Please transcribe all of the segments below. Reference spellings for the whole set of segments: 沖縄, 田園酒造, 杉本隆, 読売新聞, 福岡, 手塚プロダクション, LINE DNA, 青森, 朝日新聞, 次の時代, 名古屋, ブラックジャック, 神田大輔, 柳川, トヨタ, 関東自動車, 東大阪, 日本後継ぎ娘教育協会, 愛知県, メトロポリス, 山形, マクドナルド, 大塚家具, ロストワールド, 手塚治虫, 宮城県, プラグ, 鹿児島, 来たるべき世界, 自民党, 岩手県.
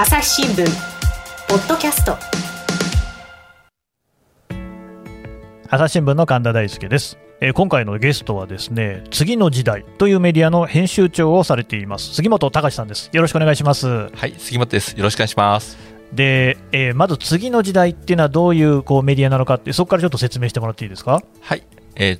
朝日新聞ポッドキャスト、朝日新聞の神田大輔です。今回のゲストはですね、次の時代というメディアの編集長をされています杉本隆さんです。よろしくお願いします。はい、杉本です。よろしくお願いします。で、まず次の時代っていうのはどういうメディアなのかって、そこからちょっと説明してもらっていいですか。はい、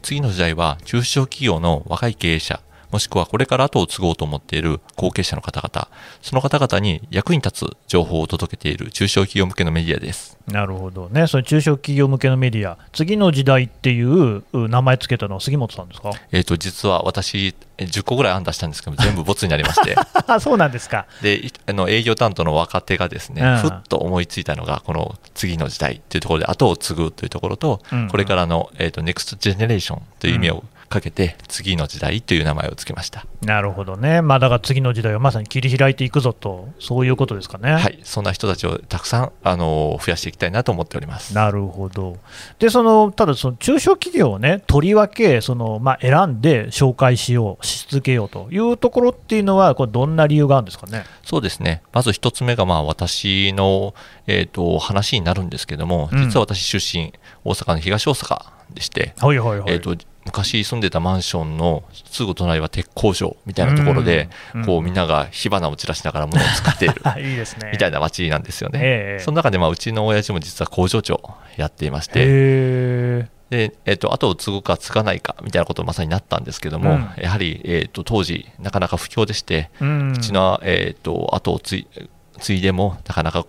次の時代は中小企業の若い経営者、もしくはこれから後を継ごうと思っている後継者の方々、その方々に役に立つ情報を届けている中小企業向けのメディアです。なるほどね。その中小企業向けのメディア、次の時代っていう名前つけたのは杉本さんですか。実は私10個ぐらい案出したんですけど、全部ボツになりましてそうなんですか。で、営業担当の若手がですね、ふっと思いついたのがこの次の時代っていうところで、後を継ぐというところと、これからの、ネクストジェネレーションという意味をかけて次の時代という名前をつけました。なるほどね。だから次の時代をまさに切り開いていくぞと、そういうことですかね。はい、そんな人たちをたくさん増やしていきたいなと思っております。なるほど。で、ただその中小企業をね、とりわけ選んで紹介しようし続けようというところっていうのは、これどんな理由があるんですかね。そうですね。まず一つ目が私の、話になるんですけども、実は私出身、大阪の東大阪でして、はいはいはい、昔住んでたマンションのすぐ隣は鉄工所みたいなところで、みんなが火花を散らしながら物を作っているいいですね、みたいな街なんですよね。その中でうちの親父も実は工場長やっていまして、で、後を継ぐか継がないかみたいなことをまさになったんですけども、やはり、当時なかなか不況でして、うちの、後を継いでもなかなか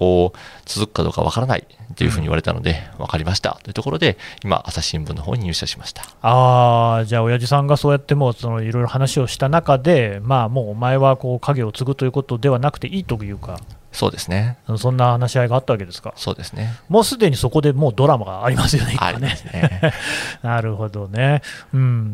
続くかどうかわからないというふうに言われたので、分かりましたというところで、今朝日新聞の方に入社しました。じゃあ親父さんがそうやってもういろいろ話をした中で、もうお前は影を継ぐということではなくていいというか。そうですね。そんな話し合いがあったわけですか。そうですね。もうすでにそこでもうドラマがありますよね。ありますねなるほどね。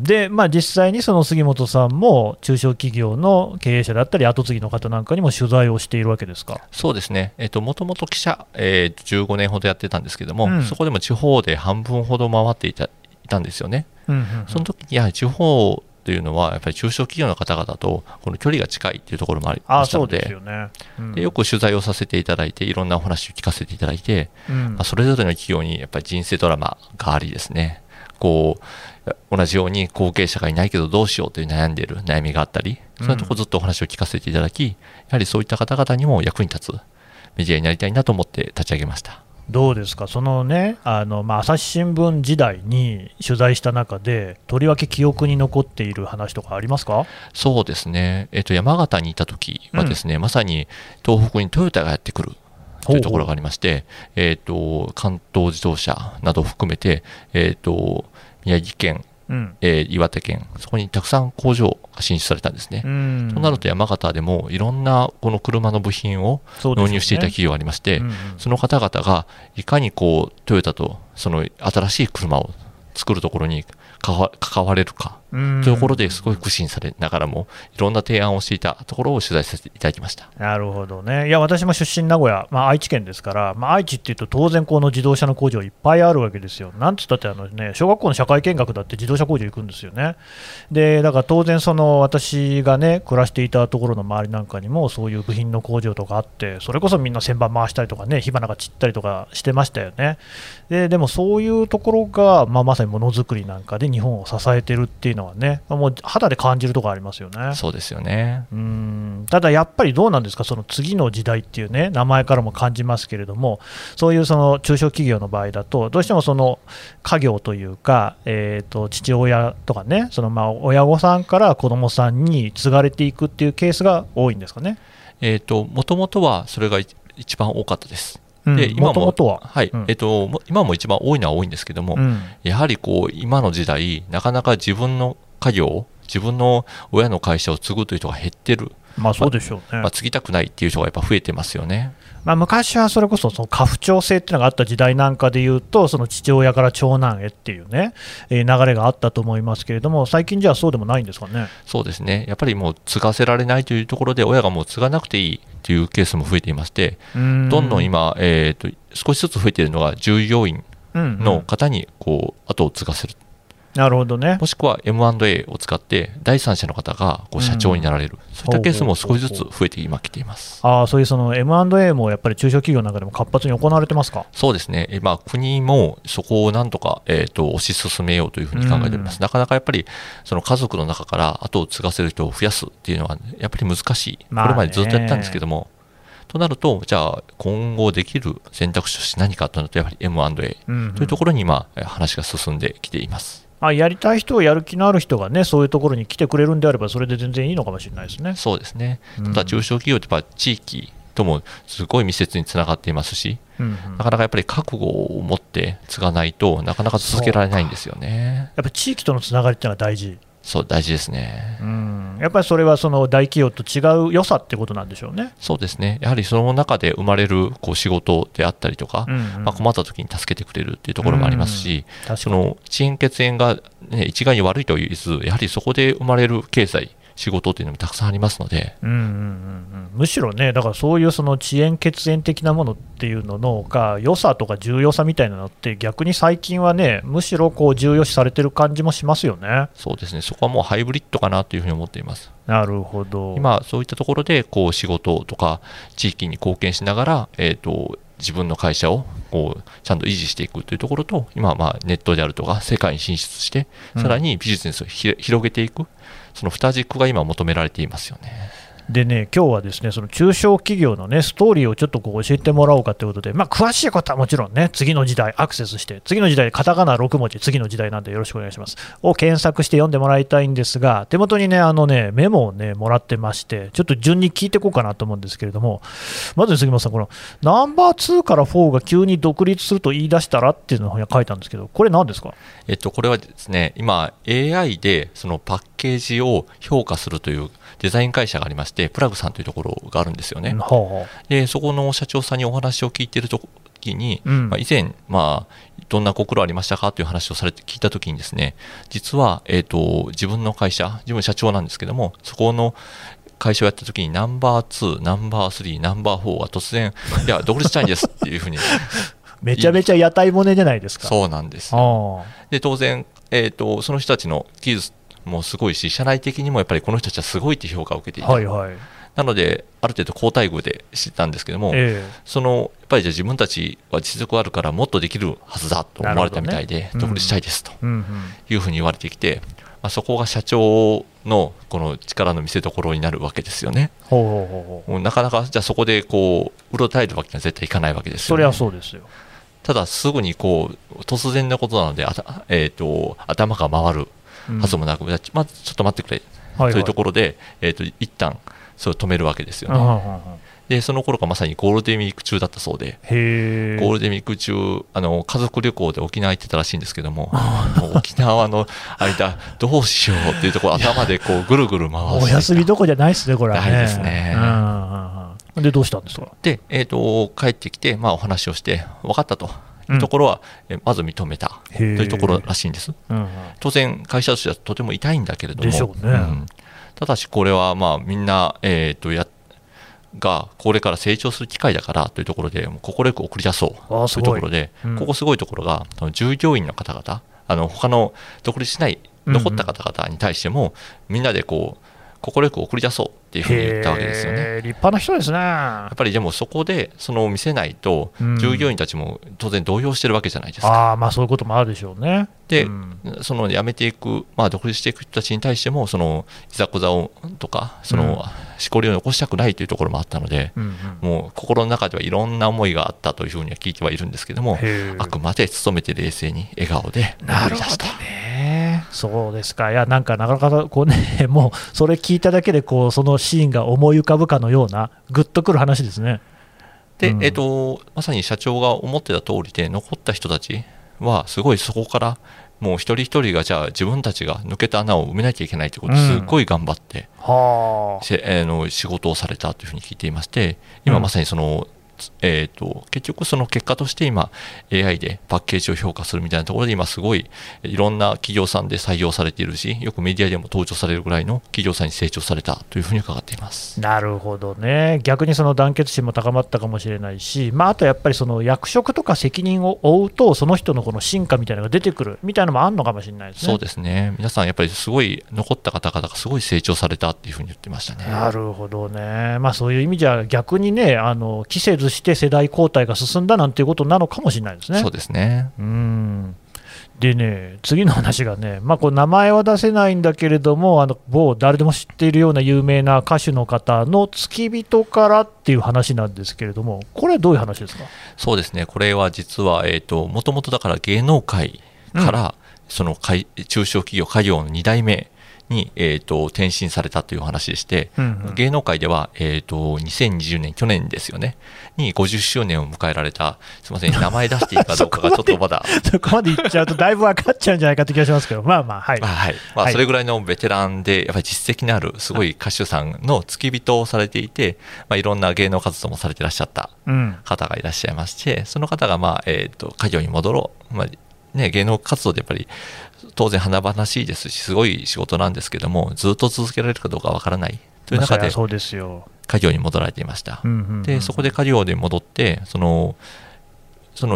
で、実際に杉本さんも中小企業の経営者だったり後継ぎの方なんかにも取材をしているわけですか。そうですね。もともと記者、15年ほどやってたんですけども、そこでも地方で半分ほど回っていたんですよね。その時にやはり地方というのはやっぱり中小企業の方々とこの距離が近いというところもありましたの で、 よ、ね。でよく取材をさせていただいて、いろんなお話を聞かせていただいて、それぞれの企業にやっぱり人生ドラマがありですね、同じように後継者がいないけどどうしようという悩んでいる悩みがあったり、そういうところずっとお話を聞かせていただき、やはりそういった方々にも役に立つメディアになりたいなと思って立ち上げました。どうですか、朝日新聞時代に取材した中で、とりわけ記憶に残っている話とかありますか。そうですね。山形にいた時はですね、まさに東北にトヨタがやってくるというところがありまして、関東自動車などを含めて、宮城県、岩手県、そこにたくさん工場が進出されたんですね。となると山形でもいろんなこの車の部品を納入していた企業がありまして、その方々がいかにトヨタとその新しい車を作るところに関われるかというところですごい苦心されながらも、いろんな提案をしていたところを取材させていただきました。なるほどね。いや、私も出身名古屋、愛知県ですから、愛知っていうと当然自動車の工場いっぱいあるわけですよ。なんつったって小学校の社会見学だって自動車工場行くんですよね。で、だから当然私がね暮らしていたところの周りなんかにもそういう部品の工場とかあって、それこそみんな旋盤回したりとかね、火花が散ったりとかしてましたよね。でもそういうところが、まさにものづくりなんかで日本を支えてるっていうのはね、もう肌で感じるところありますよね。そうですよね。ただやっぱりどうなんですか、次の時代っていうね名前からも感じますけれども、そういう中小企業の場合だとどうしても家業というか、父親とかね、親御さんから子供さんに継がれていくっていうケースが多いんですかね。もともとはそれが一番多かったです。で、今も一番多いのは多いんですけども、やはり今の時代なかなか自分の家業を、自分の親の会社を継ぐという人が減ってる。そうでしょうね。継ぎたくないっていう人がやっぱ増えてますよね。昔はそれこそ家父長制っていうのがあった時代なんかでいうと、父親から長男へっていうね流れがあったと思いますけれども、最近じゃあそうでもないんですかね。そうですね。やっぱりもう継がせられないというところで、親がもう継がなくていいというケースも増えていまして、どんどん今、少しずつ増えているのが従業員の方に後を継がせるなるほどね。もしくは M&A を使って第三者の方がこう社長になられる、うん、そういったケースも少しずつ増えて今来ています。ああ、そういうその M&A もやっぱり中小企業の中でも活発に行われてますか？そうですね、今国もそこをなんとか、推し進めようというふうに考えております、うん、なかなかやっぱりその家族の中から後を継がせる人を増やすっていうのはやっぱり難しい、まあね、これまでずっとやったんですけども、となるとじゃあ今後できる選択肢として何かとなるとやはり M&A というところに今話が進んできています、うんうん、あ、やりたい人、やる気のある人がね、そういうところに来てくれるんであればそれで全然いいのかもしれないですね。そうですね、ただ中小企業ってやっぱ地域ともすごい密接につながっていますし、うんうん、なかなかやっぱり覚悟を持って継がないとなかなか続けられないんですよね。やっぱ地域とのつながりってのは大事。そう、大事ですね、うん、やっぱりそれはその大企業と違う良さってことなんでしょうね。そうですね、やはりその中で生まれるこう仕事であったりとか、うんうん、困った時に助けてくれるっていうところもありますし、うんうん、その遅延血縁が、ね、一概に悪いと言えず、やはりそこで生まれる経済仕事っていうのもたくさんありますので、うんうんうん、むしろね、だからそういうその遅延血縁的なものっていうののが良さとか重要さみたいなのって逆に最近はね、むしろこう重要視されてる感じもしますよね。そうですね、そこはもうハイブリッドかなというふうに思っています。なるほど。今そういったところでこう仕事とか地域に貢献しながら、自分の会社をこうちゃんと維持していくというところと、今はまあネットであるとか世界に進出してさらにビジネスを広げていく、その2軸が今求められていますよね。でね、今日はですね、その中小企業の、ね、ストーリーをちょっとこう教えてもらおうかということで、まあ、詳しいことはもちろんね、次の時代アクセスして次の時代カタカナ6文字次の時代なんでよろしくお願いしますを検索して読んでもらいたいんですが、手元にね、メモをねもらってまして、ちょっと順に聞いていこうかなと思うんですけれども、まず杉本さん、このナンバー2から4が急に独立すると言い出したらっていうのを書いたんですけど、これ何ですか？これはですね、今 AI でそのパッケージを評価するというデザイン会社がありまして、プラグさんというところがあるんですよね、うん、ほう。でそこの社長さんにお話を聞いている時に、うん、以前、どんなご苦労ありましたかという話をされて聞いた時にですね、実は、自分の会社、自分社長なんですけども、そこの会社をやった時にナンバー2、ナンバー3、ナンバー4が突然いや独立したいんですっていうふうにめちゃめちゃ屋台骨じゃないですか。そうなんですよ。で当然、その人たちの技術もすごいし、社内的にもやっぱりこの人たちはすごいって評価を受けていた、はいはい、なのである程度好待遇でしてたんですけども、そのやっぱりじゃあ自分たちは実力があるからもっとできるはずだと思われたみたいで、独立したいですというふうに言われてきて、そこが社長のこの力の見せ所になるわけですよね。ほうほうほう。なかなかじゃあそこでこううろたえるわけには絶対いかないわけですよね。そりゃそうですよ。ただすぐにこう突然なことなので、頭が回るはずもなく、まずちょっと待ってくれ、はいはい、というところで、一旦それを止めるわけですよね。あはは。でその頃がまさにゴールデンウィーク中だったそうで、へー、ゴールデンウィーク中家族旅行で沖縄行ってたらしいんですけども、沖縄の間どうしようっていうところ頭でこうぐるぐる回してお休みどこじゃないですね、これはね。ないですね。でどうしたんですか？で、帰ってきて、お話をして分かったとところはまず認めたというところらしいんです、うん、当然会社としてはとても痛いんだけれどもでしょうね、うん、ただしこれはみんな、がこれから成長する機会だからというところで快く送り出そうというところで、ここすごいところが従業員の方々、他の独立しない残った方々に対しても、うん、みんなでこう快く送り出そうっていうふうに言ったわけですよね。立派な人ですね。やっぱりでもそこでその見せないと従業員たちも当然動揺してるわけじゃないですか、うん、そういうこともあるでしょうね。で、その辞めていく、独立していく人たちに対してもそのいざこざをとかそのしこりを残したくないというところもあったので、もう心の中ではいろんな思いがあったというふうには聞いてはいるんですけども、あくまで努めて冷静に笑顔で送り出した。なるほどね。そうですか。いや、なかなかこう、ね、もうそれ聞いただけでこうそのシーンが思い浮かぶかのようなグッとくる話ですね。で、うん、まさに社長が思ってた通りで残った人たちはすごいそこからもう一人一人がじゃあ自分たちが抜けた穴を埋めなきゃいけないということですごい頑張って、仕事をされたというふうに聞いていまして、今まさにその結局その結果として今 AI でパッケージを評価するみたいなところで今すごいいろんな企業さんで採用されているし、よくメディアでも登場されるぐらいの企業さんに成長されたというふうに伺っています。なるほどね。逆にその団結心も高まったかもしれないし、まあ、あとやっぱりその役職とか責任を負うとその人のこの進化みたいなのが出てくるみたいなのもあるのかもしれないですね。そうですね。皆さんやっぱりすごい残った方々がすごい成長されたっていうふうに言ってましたね。なるほどね。まあ、そういう意味じゃ逆にね、着せずして世代交代が進んだなんていうことなのかもしれないですね。そうですね。でね、次の話がね、まあ、こう名前は出せないんだけれども、某誰でも知っているような有名な歌手の方の付き人からっていう話なんですけれども、これはどういう話ですか？そうですね。これは実は、もともとだから芸能界から、その中小企業家業の2代目に、転身されたという話でして、芸能界では、2020年去年ですよねに50周年を迎えられた、すみません名前出していいかどうかがちょっとまだそこまで言っちゃうとだいぶ分かっちゃうんじゃないかという気がしますけど、まあまあ、はい、はい、まあ、それぐらいのベテランでやっぱり実績のあるすごい歌手さんの付き人をされていて、まあ、いろんな芸能活動もされていらっしゃった方がいらっしゃいまして、その方が、まあ家業に戻ろう、まあね、芸能活動でやっぱり当然華々しいですしすごい仕事なんですけども、ずっと続けられるかどうかわからないという中で家業に戻られていました。でそこで家業に戻ってその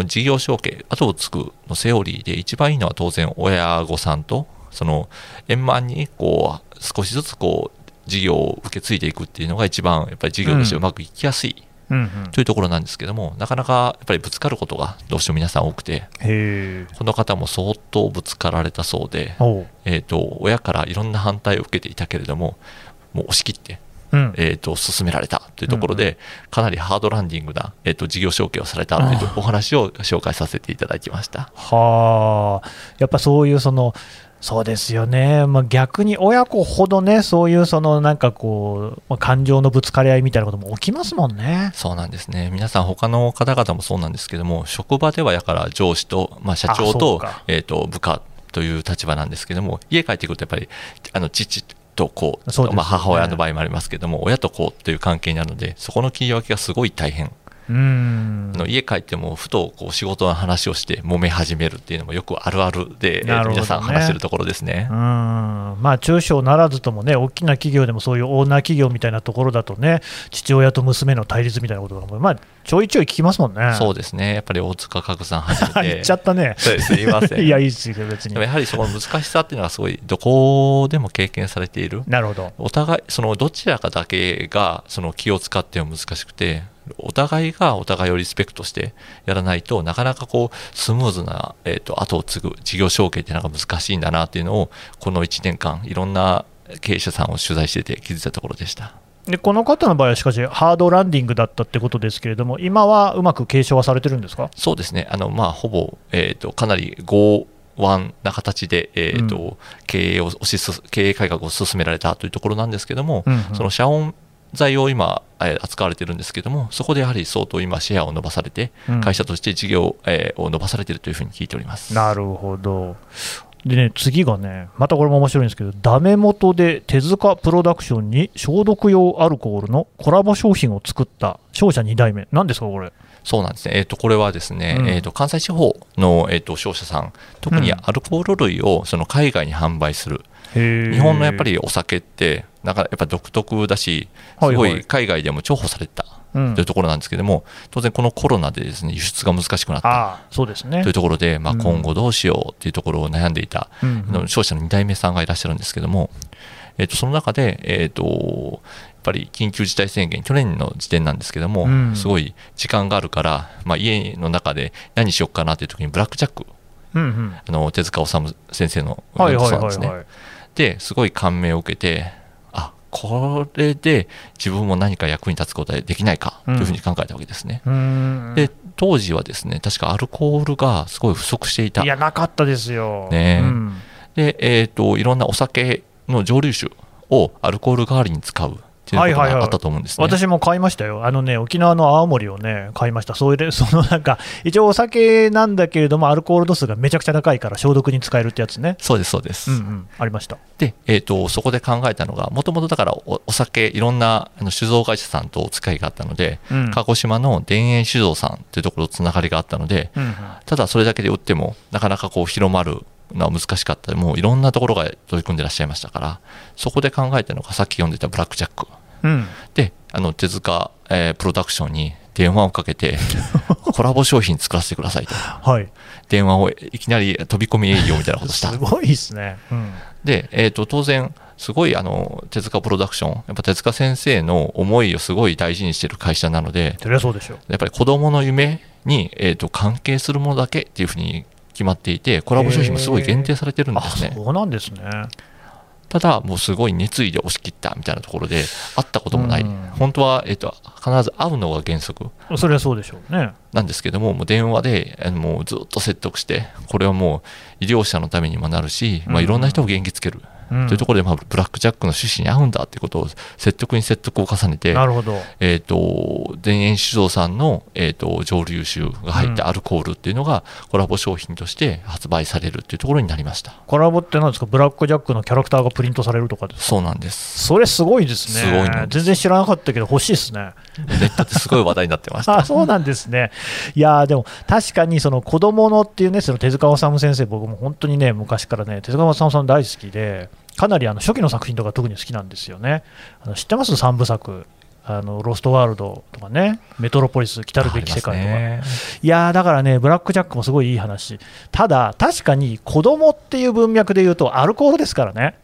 事業承継後を継ぐのセオリーで一番いいのは当然親御さんとその円満にこう少しずつこう事業を受け継いでいくっていうのが一番やっぱり事業としてうまくいきやすい、というところなんですけども、なかなかやっぱりぶつかることがどうしても皆さん多くて、この方も相当ぶつかられたそうで、親からいろんな反対を受けていたけれども、もう押し切って、進められたというところで、かなりハードランディングな、事業承継をされたというお話を紹介させていただきました。はあ、やっぱそういうそうですよね。まあ、逆に親子ほどね、そういうなんかこう感情のぶつかり合いみたいなことも起きますもんね。そうなんですね。皆さん他の方々もそうなんですけども、職場ではやから上司と、まあ、社長と、部下という立場なんですけども、家帰ってくるとやっぱり父と子、まあ、母親の場合もありますけども、親と子という関係になるので、そこの切り分けがすごい大変。家帰ってもふとこう仕事の話をして揉め始めるっていうのもよくあるあるで、皆さん話してるところですね。まあ、中小ならずともね、大きな企業でもそういうオーナー企業みたいなところだとね、父親と娘の対立みたいなことが、まあ、ちょいちょい聞きますもんね。そうですね。やっぱり大塚家具さんはじめて言っちゃったね。そうです、すいません。いや、いいですよ別に。でもやはりその難しさっていうのはすごいどこでも経験されている。なるほど。お互いどちらかだけが気を使っても難しくて、お互いがお互いをリスペクトしてやらないとなかなかこうスムーズな、後を継ぐ事業承継ってなんか難しいんだなっていうのを、この1年間いろんな経営者さんを取材してて気づいたところでした。でこの方の場合はしかしハードランディングだったってことですけれども、今はうまく継承はされてるんですか？そうですね。まあ、ほぼ、かなり剛腕な形で、経営改革を進められたというところなんですけども、その遮音材を今扱われてるんですけども、そこでやはり相当今シェアを伸ばされて、会社として事業を伸ばされているというふうに聞いております。なるほど。でね、次がね、またこれも面白いんですけど、ダメ元で手塚プロダクションに消毒用アルコールのコラボ商品を作った商社2代目なんですかこれ？そうなんですね。これはですね、関西地方の、商社さん、特にアルコール類を海外に販売する、日本のやっぱりお酒ってなんかやっぱ独特だし、すごい海外でも重宝されたというところなんですけども、当然このコロナでですね、輸出が難しくなったというところで、まあ今後どうしようというところを悩んでいた商社の2代目さんがいらっしゃるんですけども、その中で、やっぱり緊急事態宣言、去年の時点なんですけども、すごい時間があるから、まあ、家の中で何しようかなというときにブラックジャック、手塚治虫先生のそうなんですね。ですごい感銘を受けて、これで自分も何か役に立つことはできないかというふうに考えたわけですね。で当時はですね、確かアルコールがすごい不足していた。いや、なかったですよ、ね。でいろんなお酒の蒸留酒をアルコール代わりに使うってということがあったと思うんですね。はいはいはい、私も買いましたよ。あのね、沖縄の青森をね買いました。それでそのなんか一応お酒なんだけれどもアルコール度数がめちゃくちゃ高いから消毒に使えるってやつね。そうですそうです、うんうん、ありました。で、そこで考えたのが、もともとだから お酒いろんな酒造会社さんとお付き合いがあったので、うん、鹿児島の田園酒造さんというところとつながりがあったので、うんうん、ただそれだけで売ってもなかなかこう広まるのは難しかった。もういろんなところが取り組んでらっしゃいましたから、そこで考えたのがさっき読んでたブラックジャック、うん、で手塚、プロダクションに電話をかけてコラボ商品作らせてくださいと、はい、電話をいきなり飛び込み営業みたいなことしたすごいですね、うん、で、当然すごい手塚プロダクション、やっぱ手塚先生の思いをすごい大事にしている会社なので、それはそうでしょう。やっぱり子どもの夢に、関係するものだけっていうふうに決まっていて、コラボ商品もすごい限定されてるんですね。あ、そうなんですね。ただもうすごい熱意で押し切ったみたいなところで、会ったこともない、うん、本当は、必ず会うのが原則、それはそうでしょうね、なんですけども、もう電話でもうずっと説得して、これはもう医療者のためにもなるし、まあ、いろんな人を元気づける、うん、というところで、まあ、ブラックジャックの趣旨に合うんだということを説得に説得を重ねて、なるほど、田園酒造さんの、蒸留酒が入ったアルコールっていうのがコラボ商品として発売されるっていうところになりました。コラボって何ですか？ブラックジャックのキャラクターがプリントされるとかですか？そうなんです。それすごいですね。すごいね。全然知らなかったけど欲しいですね。ネットってすごい話題になってましたあ、そうなんですね。いやでも確かにその子供のっていうね、その手塚治虫先生、僕も本当にね昔からね手塚治虫さん大好きで、かなり初期の作品とか特に好きなんですよね。知ってます？3部作、ロストワールドとかね、メトロポリス、来たるべき世界とか、ね、いやだからねブラックジャックもすごいいい話。ただ確かに子供っていう文脈で言うとアルコールですからね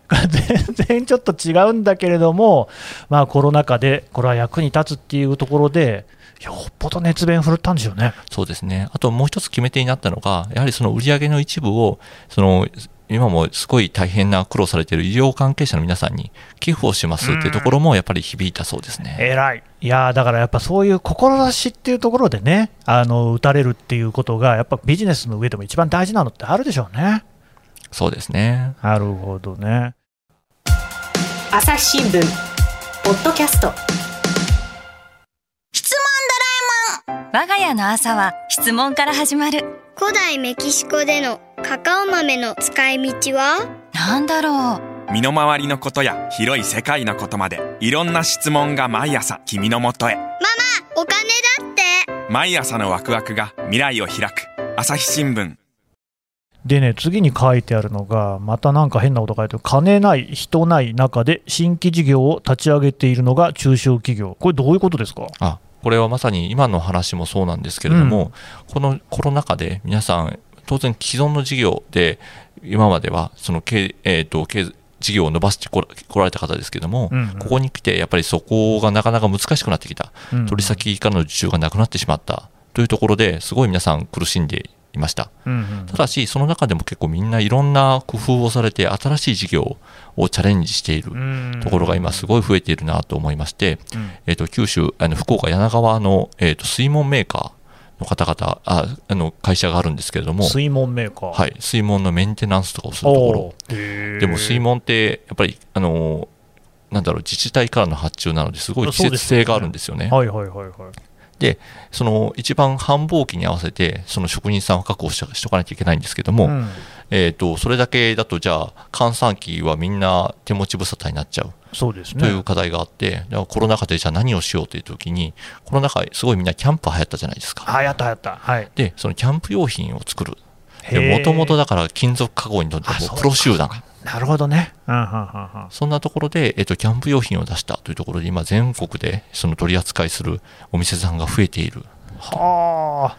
全然ちょっと違うんだけれども、まあ、コロナ禍でこれは役に立つっていうところでよっぽど熱弁振るったんでしょうね。そうですね。あともう一つ決め手になったのが、やはりその売り上げの一部をその今もすごい大変な苦労されている医療関係者の皆さんに寄付をしますっていうところもやっぱり響いたそうですね。えらい。いやだからやっぱそういう志っていうところでね、打たれるっていうことがやっぱビジネスの上でも一番大事なのってあるでしょうね。そうですね。なるほどね。朝日新聞ポッドキャスト、質問ドラえもん。我が家の朝は質問から始まる。古代メキシコでのカカオ豆の使い道はなんだろう。身の回りのことや広い世界のことまで、いろんな質問が毎朝君のもとへ。ママ、お金だって。毎朝のワクワクが未来を開く。朝日新聞でね、次に書いてあるのが、またなんか変なこと書いてある。金ない人ない中で新規事業を立ち上げているのが中小企業。これどういうことですか？あ、これはまさに今の話もそうなんですけれども、うん、このコロナ禍で皆さん当然既存の事業で今まではその事業を伸ばしてこられた方ですけども、うんうん、ここに来てやっぱりそこがなかなか難しくなってきた、うんうん、取り先からの受注がなくなってしまったというところですごい皆さん苦しんでいました、うんうん、ただしその中でも結構みんないろんな工夫をされて新しい事業をチャレンジしているところが今すごい増えているなと思いまして、うんうん、九州福岡柳川の、水門メーカーの方々会社があるんですけれども、水門メーカー、はい、水門のメンテナンスとかをするところでも、水門ってやっぱりなんだろう、自治体からの発注なのですごい季節性があるんですよね。はいはいはいはい。でその一番繁忙期に合わせてその職人さんを確保しとかなきゃいけないんですけども、うん、それだけだとじゃあ閑散期はみんな手持ち無沙汰になっちゃう、そうですね、という課題があって、コロナ禍でじゃあ何をしようというときに、コロナ禍すごいみんなキャンプ流行ったじゃないですか。流行った流行った、はい、でそのキャンプ用品を作る、もともとだから金属加工にとってもプロ集団、なるほどね、うんうんうんうん、そんなところで、キャンプ用品を出したというところで今全国でその取り扱いするお店さんが増えている。はあ。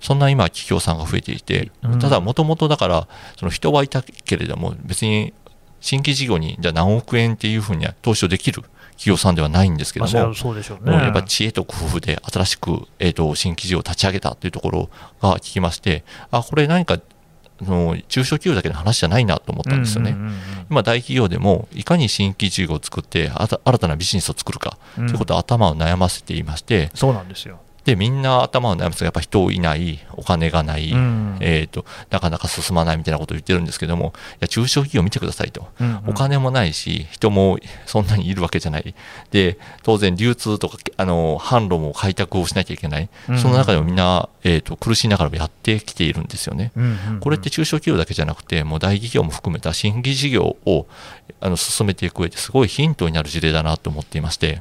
そんな今企業さんが増えていて、ただもともとだからその人はいたけれども、別に新規事業にじゃあ何億円っていうふうに投資をできる企業さんではないんですけども、まあ、そうでしょうね。やっぱ知恵と工夫で新しく、新規事業を立ち上げたというところが聞きまして、あ、これ何か中小企業だけの話じゃないなと思ったんですよね、うんうんうんうん、今大企業でもいかに新規事業を作って新たなビジネスを作るかということを頭を悩ませていまして、うん、そうなんですよ。でみんな頭を悩ますがやっぱ人いないお金がない、なかなか進まないみたいなことを言ってるんですけども、いや中小企業見てくださいと、お金もないし人もそんなにいるわけじゃないで、当然流通とか販路も開拓をしなきゃいけない、その中でもみんな、苦しいながらもやってきているんですよね。これって中小企業だけじゃなくてもう大企業も含めた新規事業を進めていく上ですごいヒントになる事例だなと思っていまして、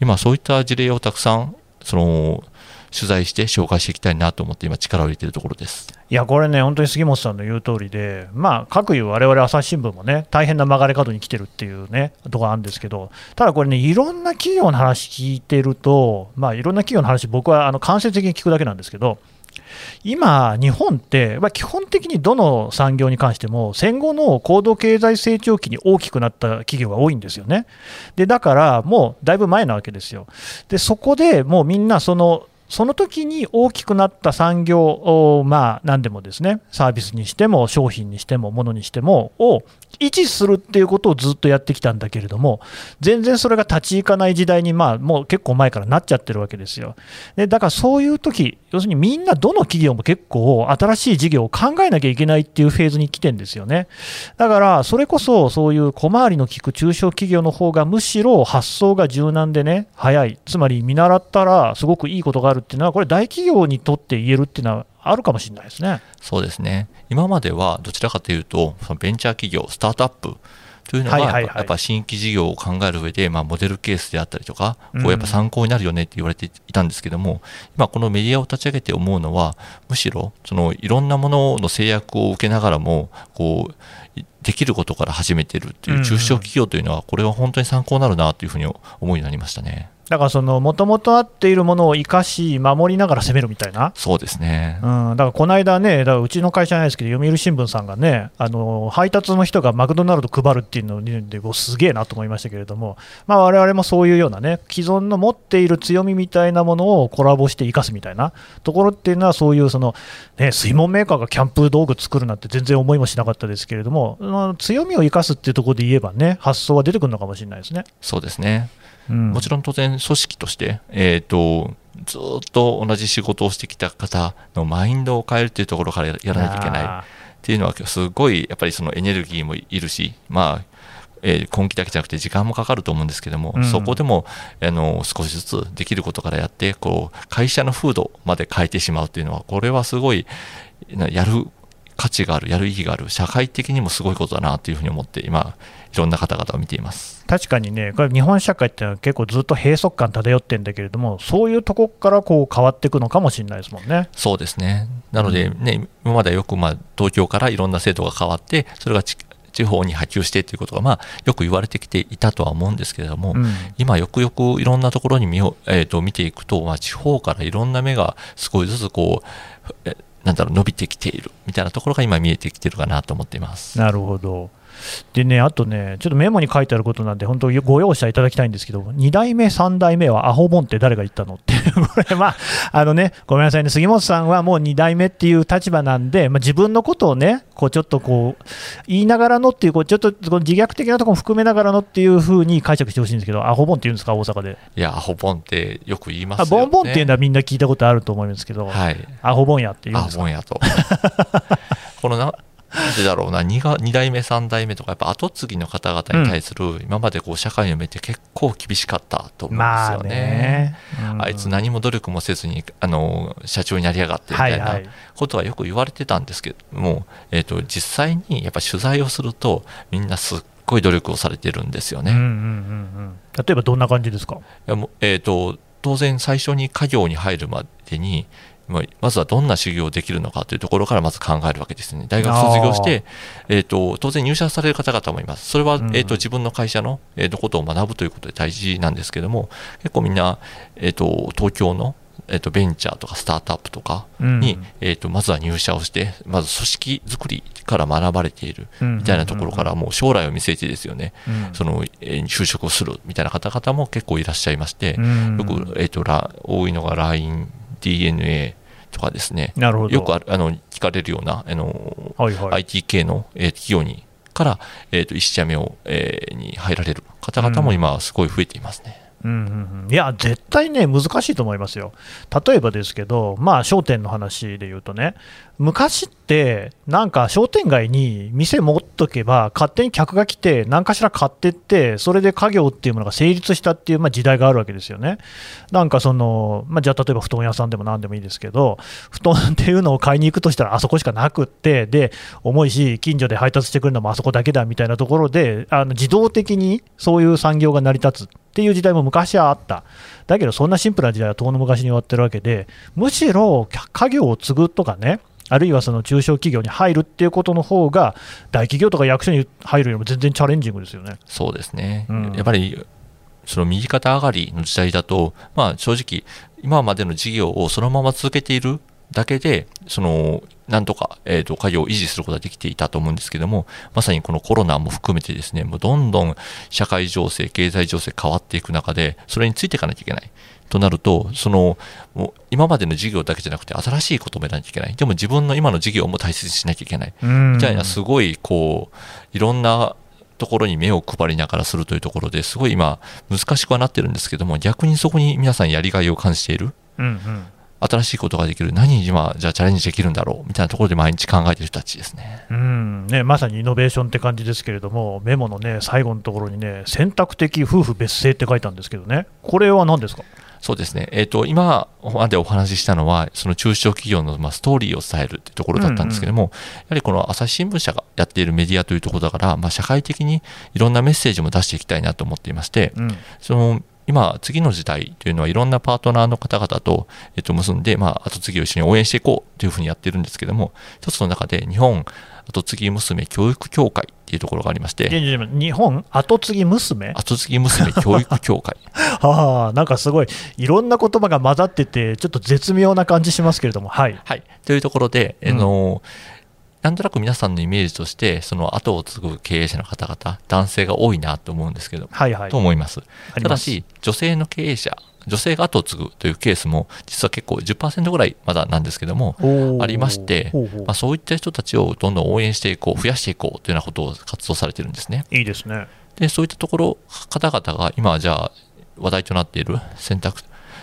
今そういった事例をたくさん取材して紹介していきたいなと思って今力を入れているところです。いやこれね本当に杉本さんの言う通りで、かくいう我々朝日新聞もね大変な曲がり角に来てるっていうねところなんですけど、ただこれねいろんな企業の話聞いてると、いろんな企業の話僕は間接的に聞くだけなんですけど、今日本って基本的にどの産業に関しても戦後の高度経済成長期に大きくなった企業が多いんですよね。でだからもうだいぶ前なわけですよ。でそこでもうみんなその時に大きくなった産業を、何でもですね、サービスにしても商品にしても物にしてもを維持するっていうことをずっとやってきたんだけれども、全然それが立ち行かない時代に、もう結構前からなっちゃってるわけですよ。でだからそういう時、要するにみんなどの企業も結構新しい事業を考えなきゃいけないっていうフェーズに来てんですよね。だからそれこそそういう小回りの利く中小企業の方がむしろ発想が柔軟でね、早い、つまり見習ったらすごくいいことがあるっていうのは、これ大企業にとって言えるっていうのはあるかもしれないですね。そうですね。今まではどちらかというとそのベンチャー企業スタートアップというのがやっぱ新規事業を考える上で、モデルケースであったりとかこうやっぱ参考になるよねって言われていたんですけども、今このメディアを立ち上げて思うのは、むしろそのいろんなものの制約を受けながらもこうできることから始めているという中小企業というのは、これは本当に参考になるなというふうに思いになりましたね。だからその元々あっているものを生かし守りながら攻めるみたいな。そうですね、だからこの間ね、だからうちの会社じゃないですけど読売新聞さんがね、配達の人がマクドナルド配るっていうのを見るんで、すげえなと思いましたけれども、我々もそういうようなね既存の持っている強みみたいなものをコラボして生かすみたいなところっていうのは、そういう水門メーカーがキャンプ道具作るなんて全然思いもしなかったですけれども、強みを生かすっていうところで言えばね、発想は出てくるのかもしれないですね。そうですね、もちろん当然組織として、ずっと同じ仕事をしてきた方のマインドを変えるというところからやらないといけないっていうのは、すごいやっぱりそのエネルギーもいるし、今期だけじゃなくて時間もかかると思うんですけども、そこでも少しずつできることからやって、会社の風土まで変えてしまうというのは、これはすごいやる価値がある、やる意義がある、社会的にもすごいことだなというふうに思って、今いろんな方々を見ています。確かにね、これ日本社会ってのは結構ずっと閉塞感漂ってるんだけれども、そういうところから変わっていくのかもしれないですもんね。そうですね。なので、今までよく東京からいろんな制度が変わって、それが地方に波及してということがよく言われてきていたとは思うんですけれども、今よくよくいろんなところに見ていくと、地方からいろんな目が少しずつ伸びてきているみたいなところが今見えてきているかなと思っています。なるほど。でね、あとね、ちょっとメモに書いてあることなんで本当にご容赦いただきたいんですけど、2代目3代目はアホボンって誰が言ったのってこれごめんなさいね、杉本さんはもう2代目っていう立場なんで、自分のことをねちょっと言いながらのっていう、ちょっと自虐的なところも含めながらのっていうふうに解釈してほしいんですけど、アホボンって言うんですか大阪で。いや、アホボンってよく言いますよね。ボンボンっていうのはみんな聞いたことあると思うんですけど、アホボンやって言うんですか。アホボンやとこのなんでだろうな、2代目3代目とかやっぱ後継ぎの方々に対する今まで社会の目って結構厳しかったと思うんですよね。あいつ何も努力もせずに社長になりやがってみたいなことはよく言われてたんですけども、実際にやっぱ取材をするとみんなすっごい努力をされてるんですよね。例えばどんな感じですか。当然最初に家業に入るまでに、まずはどんな修行できるのかというところからまず考えるわけですね。大学卒業して、当然入社される方々もいます。それは、自分の会社の、ことを学ぶということで大事なんですけども、結構みんな、東京の、ベンチャーとかスタートアップとかに、まずは入社をして、まず組織作りから学ばれているみたいなところから、もう将来を見据えてですよね、就職をするみたいな方々も結構いらっしゃいまして、よく、多いのが LINE DNAとかですね、よく聞かれるようなIT 系の企業にから1社目に入られる方々も今すごい増えていますね。いや絶対ね難しいと思いますよ。例えばですけど、まあ、商店の話でいうとね、昔ってなんか商店街に店持っとけば勝手に客が来て何かしら買ってって、それで家業っていうものが成立したっていう、まあ、時代があるわけですよね。なんかその、まあ、じゃあ例えば布団屋さんでも何でもいいですけど、布団っていうのを買いに行くとしたらあそこしかなくって、で重いし近所で配達してくるのもあそこだけだみたいなところで、自動的にそういう産業が成り立つっていう時代も昔はあった。だけどそんなシンプルな時代は遠の昔に終わってるわけで、むしろ家業を継ぐとかね、あるいはその中小企業に入るっていうことの方が大企業とか役所に入るよりも全然チャレンジングですよね。そうですね、やっぱりその右肩上がりの時代だと、まあ、正直今までの事業をそのまま続けているだけでそのなんとか、家業を維持することができていたと思うんですけども、まさにこのコロナも含めてですね、もうどんどん社会情勢経済情勢変わっていく中でそれについていかなきゃいけないとなると、そのもう今までの事業だけじゃなくて新しいこともやらなきゃいけない、でも自分の今の事業も大切にしなきゃいけないみたいな、すごいこういろんなところに目を配りながらするというところで、すごい今難しくはなってるんですけども、逆にそこに皆さんやりがいを感じている、新しいことができる、何に今じゃあチャレンジできるんだろうみたいなところで毎日考えている人たちです ね、まさにイノベーションって感じですけれども、メモの、ね、最後のところに、ね、選択的夫婦別姓って書いたんですけどね、これは何ですか？そうですね、今までお話ししたのはその中小企業のストーリーを伝えるというところだったんですけども、やはりこの朝日新聞社がやっているメディアというところだから、まあ、社会的にいろんなメッセージも出していきたいなと思っていまして、その今次の時代というのはいろんなパートナーの方々と結んで、まあ、後継ぎを一緒に応援していこうというふうにやってるんですけども、一つの中で日本後継ぎ娘教育協会というところがありまして、日本後継ぎ娘教育協会はあ、なんかすごいいろんな言葉が混ざっててちょっと絶妙な感じしますけれども、というところで、なんとなく皆さんのイメージとしてその後を継ぐ経営者の方々男性が多いなと思うんですけど、と思います。ただし女性の経営者、女性が後を継ぐというケースも実は結構 10% ぐらいまだなんですけどもありまして、まあ、そういった人たちをどんどん応援していこう、増やしていこうというようなことを活動されてるんですね。いいですね。でそういったところ方々が今じゃあ話題となっている選択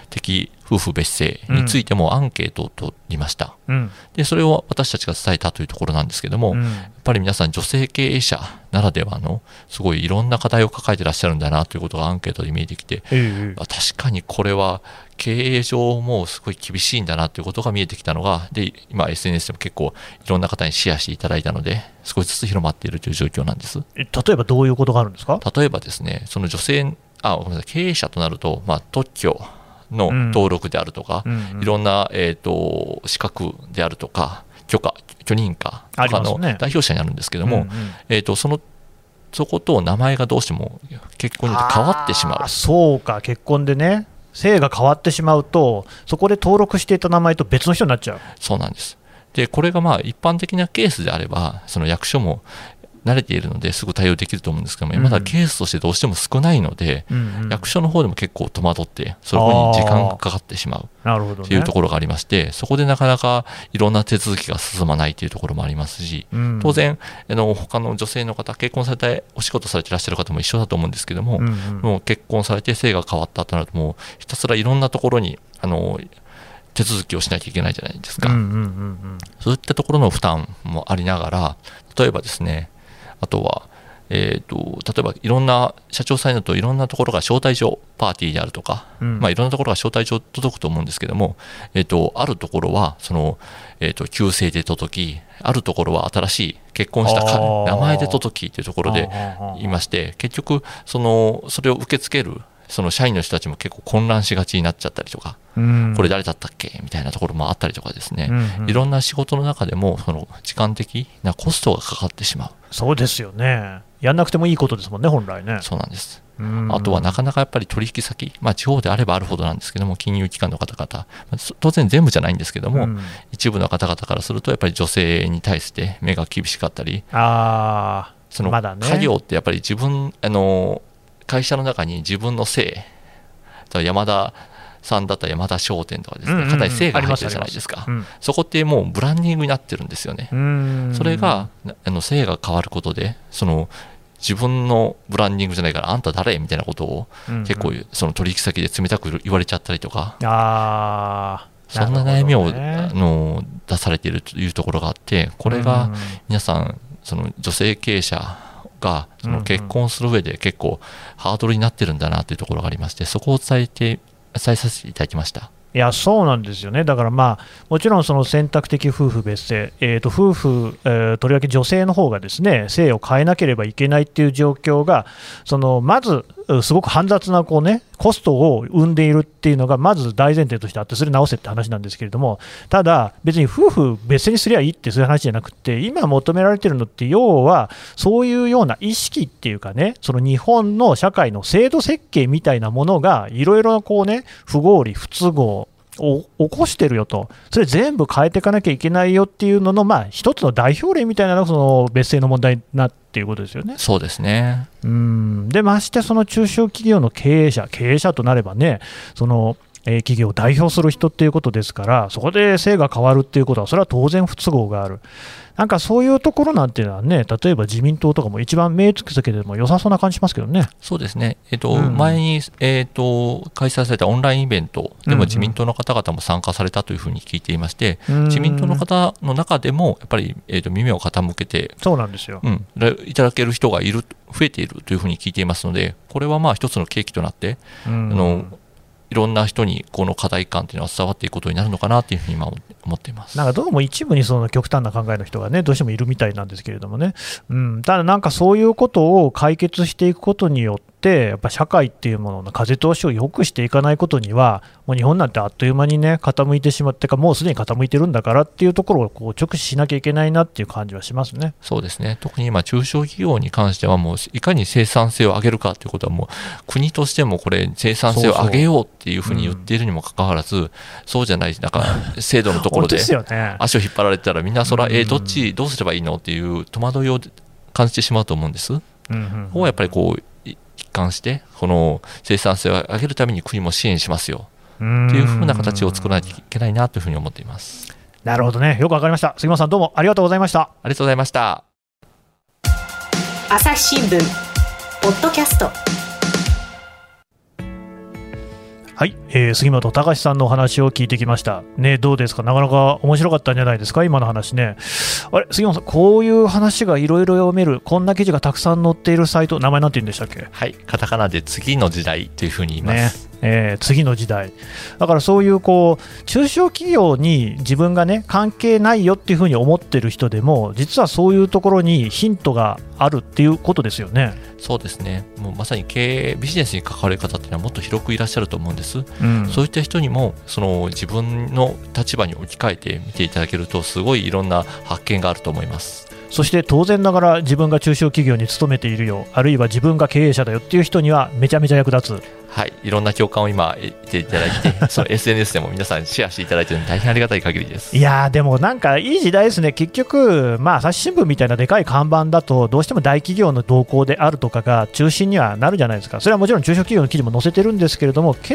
的夫婦別姓についてもアンケートを取りました、でそれを私たちが伝えたというところなんですけども、やっぱり皆さん女性経営者ならではのすごいいろんな課題を抱えてらっしゃるんだなということがアンケートで見えてきて、確かにこれは経営上もすごい厳しいんだなということが見えてきたのが、で今 SNS でも結構いろんな方にシェアしていただいたので少しずつ広まっているという状況なんです。例えばどういうことがあるんですか？例えばですね、その女性ごめんなさい、経営者となると、まあ、特許の登録であるとか、いろんな、資格であるとか許認可とかの代表者になるんですけども、そこと名前がどうしても結婚で変わってしまう。そうか、結婚でね姓が変わってしまうとそこで登録していた名前と別の人になっちゃう。そうなんです。でこれがまあ一般的なケースであればその役所も慣れているのですぐ対応できると思うんですけども、まだケースとしてどうしても少ないので、役所の方でも結構戸惑ってそこに時間がかかってしまうというところがありまして、そこでなかなかいろんな手続きが進まないというところもありますし、当然他の女性の方結婚されてお仕事されていらっしゃる方も一緒だと思うんですけども、もう結婚されて性が変わったとなるともうひたすらいろんなところに手続きをしなきゃいけないじゃないですか。そういったところの負担もありながら、例えばですね、あとは、例えばいろんな社長さんだといろんなところが招待状パーティーであるとか、いろんなところが招待状届くと思うんですけども、あるところはその、旧姓で届き、あるところは新しい結婚した名前で届きというところでいまして、結局それを受け付けるその社員の人たちも結構混乱しがちになっちゃったりとか、これ誰だったっけみたいなところもあったりとかですね、いろんな仕事の中でもその時間的なコストがかかってしまう。そうですよね、やんなくてもいいことですもんね本来ね。そうなんです。あとはなかなかやっぱり取引先、まあ、地方であればあるほどなんですけども、金融機関の方々当然全部じゃないんですけども、一部の方々からするとやっぱり女性に対して目が厳しかったり、その家業ってやっぱり自分会社の中に自分の姓、山田さんだったら山田商店とかですね、かなり姓が入ってるじゃないですか。そこってもうブランディングになってるんですよね。それが姓が変わることでその自分のブランディングじゃないからあんた誰みたいなことを結構その取引先で冷たく言われちゃったりとか、そんな悩みを出されているというところがあって、これが皆さんその女性経営者がその結婚する上で結構ハードルになってるんだなというところがありまして、そこを伝えさせていただきました。いや、そうなんですよね。だからまあもちろんその選択的夫婦別姓、夫婦、とりわけ女性の方がですね姓を変えなければいけないっていう状況がそのまずすごく煩雑なこう、ね、コストを生んでいるっていうのがまず大前提としてあって、それ直せって話なんですけれども、ただ別に夫婦別姓にすりゃいいってそういう話じゃなくて、今求められてるのって要はそういうような意識っていうかね、その日本の社会の制度設計みたいなものがいろいろこうね不合理不都合を起こしてるよと、それ全部変えていかなきゃいけないよっていうのの、まあ、一つの代表例みたいなのがその別姓の問題になっていうことですよね。そうですね。でましてその中小企業の経営者となればね、その企業を代表する人っていうことですから、そこで姓が変わるっていうことはそれは当然不都合がある。なんかそういうところなんていうのはね、例えば自民党とかも一番目つけても良さそうな感じしますけどね。そうですね、前に、開催されたオンラインイベントでも自民党の方々も参加されたというふうに聞いていまして、自民党の方の中でもやっぱり、耳を傾けてそうなんですよ、いただける人が増えているというふうに聞いていますので、これはまあ一つの契機となっていろんな人にこの課題感というのは伝わっていくことになるのかなというふうに今思っています。なんかどうも一部にその極端な考えの人がねどうしてもいるみたいなんですけれどもね、ただなんかそういうことを解決していくことによってやっぱ社会っていうものの風通しを良くしていかないことにはもう日本なんてあっという間にね傾いてしまってか、もうすでに傾いてるんだからっていうところをこう直視しなきゃいけないなっていう感じはしますね。そうですね。特に今中小企業に関してはもういかに生産性を上げるかということはもう国としてもこれ生産性を上げようっていうふうに言っているにもかかわらず、そうじゃないなんか制度のところで足を引っ張られてたらみんなそれはどっちどうすればいいのっていう戸惑いを感じてしまうと思うんです。ここはやっぱりこう一貫してこの生産性を上げるために国も支援しますよというふうな形を作らないといけないなというふうに思っています。なるほどね、よくわかりました。杉本さんどうもありがとうございました。ありがとうございました。朝日新聞ポッドキャスト。はい、杉本隆さんのお話を聞いてきました、ね、どうですか、なかなか面白かったんじゃないですか今の話ね。あれ杉本さん、こういう話がいろいろ読めるこんな記事がたくさん載っているサイト、名前なんて言うんでしたっけ。はい、カタカナで次の時代というふうに言います、ね。次の時代だから、そういうこう中小企業に自分がね関係ないよっていうふうに思ってる人でも実はそういうところにヒントがあるっていうことですよね。そうですね。もうまさに経営ビジネスに関わる方っていうのはもっと広くいらっしゃると思うんです、そういった人にもその自分の立場に置き換えて見ていただけるとすごいいろんな発見があると思います。そして当然ながら自分が中小企業に勤めているよ、あるいは自分が経営者だよっていう人にはめちゃめちゃ役立つ。はい、いろんな共感を今言っていただいてその SNS でも皆さんシェアしていただいているので大変ありがたい限りです。いやでもなんかいい時代ですね。結局、朝日新聞みたいなでかい看板だとどうしても大企業の動向であるとかが中心にはなるじゃないですか。それはもちろん中小企業の記事も載せてるんですけれども、比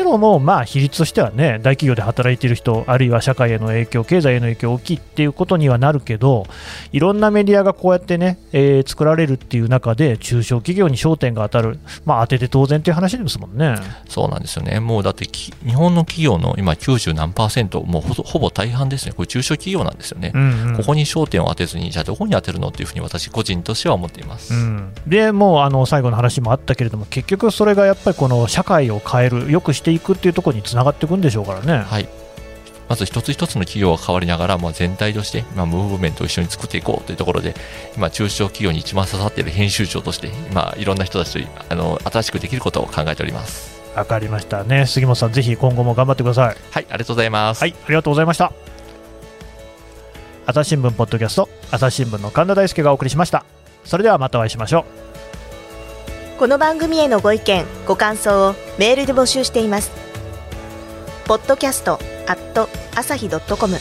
率としてはね大企業で働いている人、あるいは社会への影響、経済への影響大きいっていうことにはなるけど、いろんなメディアがこうやってね、作られるっていう中で中小企業に焦点が当たる、当てて当然という話ですもんね。そうなんですよね。もうだって日本の企業の今90何%もうほぼ大半ですね、これ中小企業なんですよね、ここに焦点を当てずにじゃあどこに当てるのっていうふうに私個人としては思っています、でもう最後の話もあったけれども、結局それがやっぱりこの社会を変える、良くしていくっていうところにつながっていくんでしょうからね。はい、まず一つ一つの企業は変わりながら、全体として、ムーブメントを一緒に作っていこうというところで、今中小企業に一番刺さっている編集長として今いろんな人たちと新しくできることを考えております。わかりましたね。杉本さんぜひ今後も頑張ってください。はい、ありがとうございます。はい、ありがとうございました。朝日新聞ポッドキャスト、朝日新聞の神田大輔がお送りしました。それではまたお会いしましょう。この番組へのご意見ご感想をメールで募集しています。ポッドキャスト@asahi.com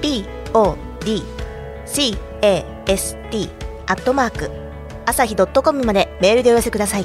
podcast@asahi.com までメールでお寄せください。